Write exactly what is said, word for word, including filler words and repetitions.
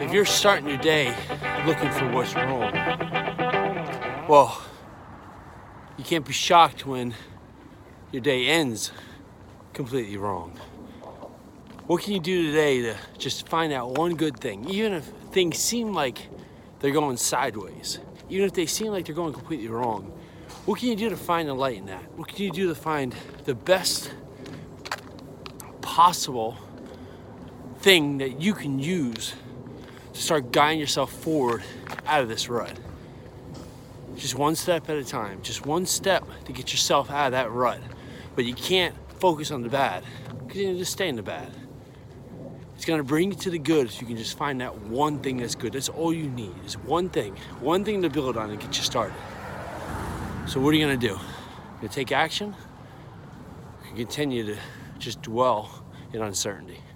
If you're starting your day looking for what's wrong, well, you can't be shocked when your day ends completely wrong. What can you do today to just find out one good thing? Even if things seem like they're going sideways, even if they seem like they're going completely wrong, what can you do to find the light in that? What can you do to find the best possible thing that you can use to start guiding yourself forward out of this rut? Just one step at a time, just one step to get yourself out of that rut. But you can't focus on the bad, because you're just stay in the bad. It's gonna bring you to the good if you can just find that one thing that's good. That's all you need, is one thing, one thing to build on and get you started. So what are you gonna do? You're gonna take action? You continue to just dwell in uncertainty.